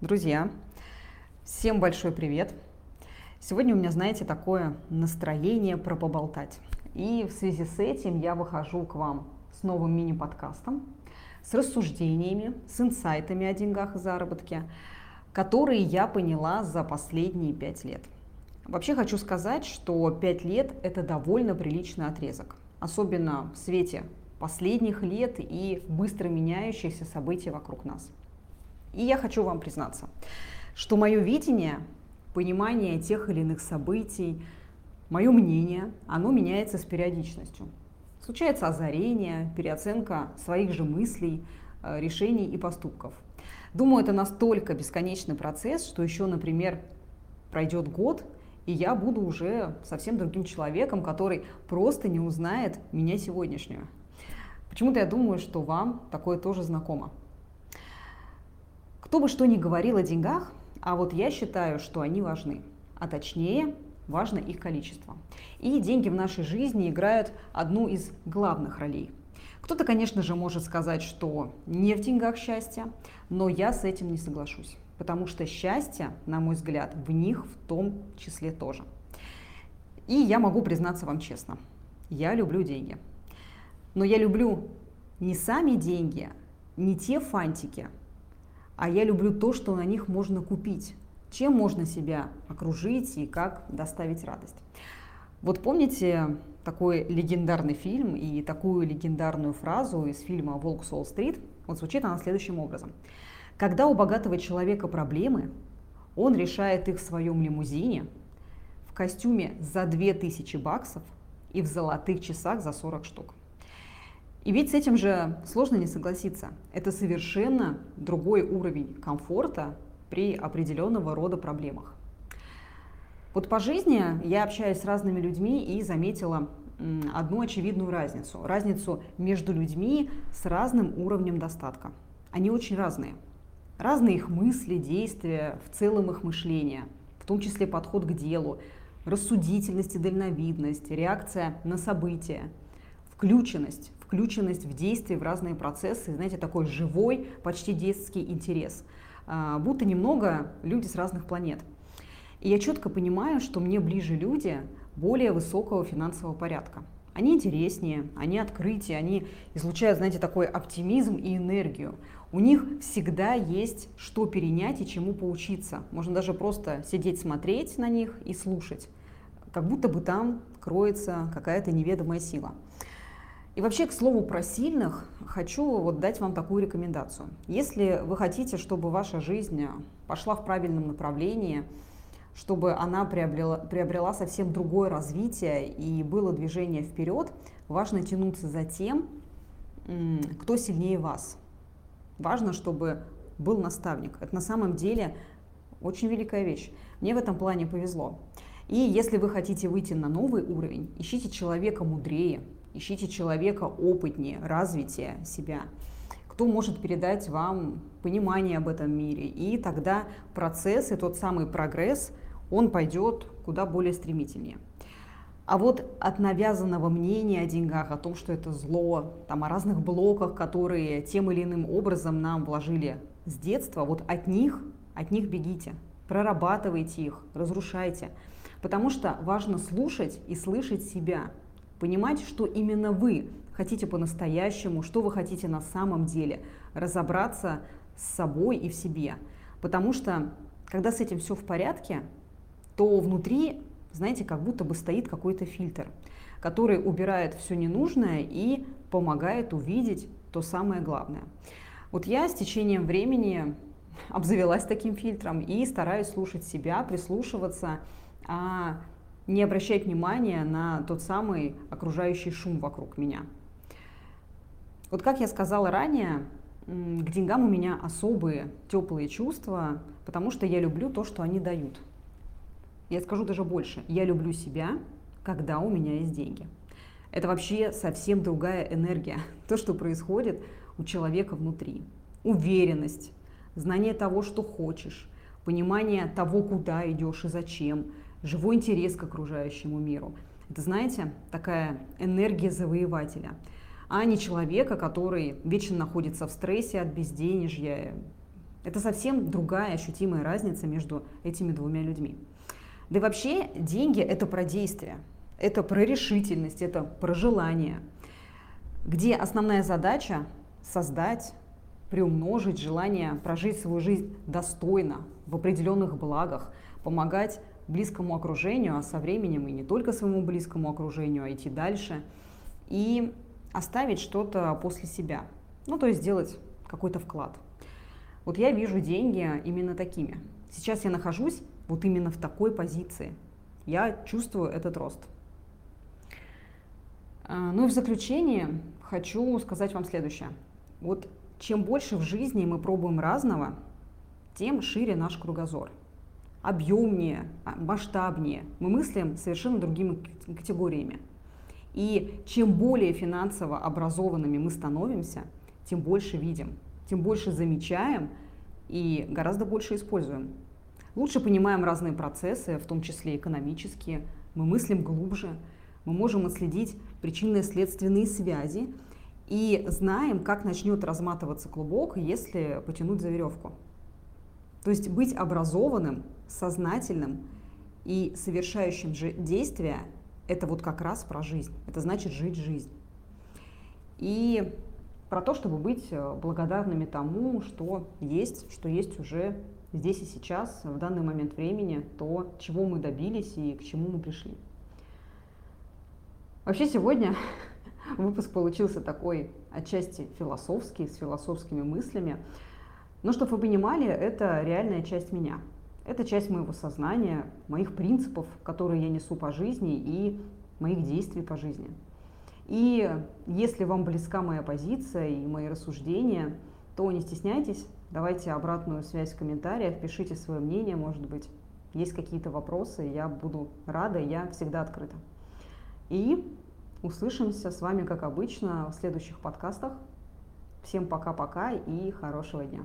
Друзья, всем большой привет! Сегодня у меня, знаете, такое настроение про поболтать. И в связи с этим я выхожу к вам с новым мини-подкастом, с рассуждениями, с инсайтами о деньгах и заработке, которые я поняла за последние 5 лет. Вообще хочу сказать, что 5 лет – это довольно приличный отрезок, особенно в свете последних лет и быстро меняющихся событий вокруг нас. И я хочу вам признаться, что мое видение, понимание тех или иных событий, мое мнение, оно меняется с периодичностью. Случается озарение, переоценка своих же мыслей, решений и поступков. Думаю, это настолько бесконечный процесс, что еще, например, пройдет год, и я буду уже совсем другим человеком, который просто не узнает меня сегодняшнюю. Почему-то я думаю, что вам такое тоже знакомо. Кто бы что ни говорил о деньгах, а вот я считаю, что они важны, а точнее, важно их количество. И деньги в нашей жизни играют одну из главных ролей. Кто-то, конечно же, может сказать, что не в деньгах счастье, но я с этим не соглашусь, потому что счастье, на мой взгляд, в них в том числе тоже. И я могу признаться вам честно, я люблю деньги. Но я люблю не сами деньги, не те фантики, а я люблю то, что на них можно купить, чем можно себя окружить и как доставить радость. Вот помните такой легендарный фильм и такую легендарную фразу из фильма «Волк с Уолл-стрит»? Вот звучит она следующим образом. Когда у богатого человека проблемы, он решает их в своем лимузине, в костюме за 2000 баксов и в золотых часах за 40 штук. И ведь с этим же сложно не согласиться. Это совершенно другой уровень комфорта при определенного рода проблемах. Вот по жизни я общаюсь с разными людьми и заметила одну очевидную разницу. Разницу между людьми с разным уровнем достатка. Они очень разные. Разные их мысли, действия, в целом их мышление, в том числе подход к делу, рассудительность и дальновидность, реакция на события, включенность в действие, в разные процессы, знаете, такой живой, почти детский интерес. Будто немного люди с разных планет. И я четко понимаю, что мне ближе люди более высокого финансового порядка. Они интереснее, они открытие, они излучают, знаете, такой оптимизм и энергию. У них всегда есть что перенять и чему поучиться. Можно даже просто сидеть, смотреть на них и слушать. Как будто бы там кроется какая-то неведомая сила. И вообще, к слову про сильных, хочу вот дать вам такую рекомендацию. Если вы хотите, чтобы ваша жизнь пошла в правильном направлении, чтобы она приобрела совсем другое развитие и было движение вперед, важно тянуться за тем, кто сильнее вас. Важно, чтобы был наставник. Это на самом деле очень великая вещь. Мне в этом плане повезло. И если вы хотите выйти на новый уровень, ищите человека мудрее, ищите человека опытнее, развитие себя, кто может передать вам понимание об этом мире. И тогда процесс и тот самый прогресс, он пойдет куда более стремительнее. А вот от навязанного мнения о деньгах, о том, что это зло, там, о разных блоках, которые тем или иным образом нам вложили с детства, вот от них бегите, прорабатывайте их, разрушайте. Потому что важно слушать и слышать себя. Понимать, что именно вы хотите по-настоящему, что вы хотите на самом деле, разобраться с собой и в себе. Потому что, когда с этим все в порядке, то внутри, знаете, как будто бы стоит какой-то фильтр, который убирает все ненужное и помогает увидеть то самое главное. Вот я с течением времени обзавелась таким фильтром и стараюсь слушать себя, прислушиваться, не обращать внимания на тот самый окружающий шум вокруг меня. Вот как я сказала ранее, к деньгам у меня особые теплые чувства, потому что я люблю то, что они дают. Я скажу даже больше, я люблю себя, когда у меня есть деньги. Это вообще совсем другая энергия, то, что происходит у человека внутри. Уверенность, знание того, что хочешь, понимание того, куда идешь и зачем, живой интерес к окружающему миру. Это, знаете, такая энергия завоевателя, а не человека, который вечно находится в стрессе от безденежья, Это совсем другая ощутимая разница между этими двумя людьми. Да и вообще деньги – это про действие, это про решительность, это про желание, где основная задача – создать, приумножить желание прожить свою жизнь достойно, в определенных благах, помогать близкому окружению, а со временем и не только своему близкому окружению, а идти дальше и оставить что-то после себя, ну то есть сделать какой-то вклад. Вот я вижу деньги именно такими. Сейчас я нахожусь вот именно в такой позиции. Я чувствую этот рост. Ну и в заключение хочу сказать вам следующее. Вот чем больше в жизни мы пробуем разного, тем шире наш кругозор. Объемнее, масштабнее. Мы мыслим совершенно другими категориями. И чем более финансово образованными мы становимся, тем больше видим, тем больше замечаем и гораздо больше используем. Лучше понимаем разные процессы, в том числе экономические, мы мыслим глубже, мы можем отследить причинно-следственные связи и знаем, как начнет разматываться клубок, если потянуть за веревку. То есть быть образованным, сознательным и совершающим действия – это вот как раз про жизнь, это значит жить жизнь. И про то, чтобы быть благодарными тому, что есть уже здесь и сейчас, в данный момент времени, то, чего мы добились и к чему мы пришли. Вообще сегодня выпуск получился такой отчасти философский, с философскими мыслями. Но, чтобы вы понимали, это реальная часть меня. Это часть моего сознания, моих принципов, которые я несу по жизни и моих действий по жизни. И если вам близка моя позиция и мои рассуждения, то не стесняйтесь, давайте обратную связь в комментариях, пишите свое мнение, может быть, есть какие-то вопросы, я буду рада, я всегда открыта. И услышимся с вами, как обычно, в следующих подкастах. Всем пока-пока и хорошего дня!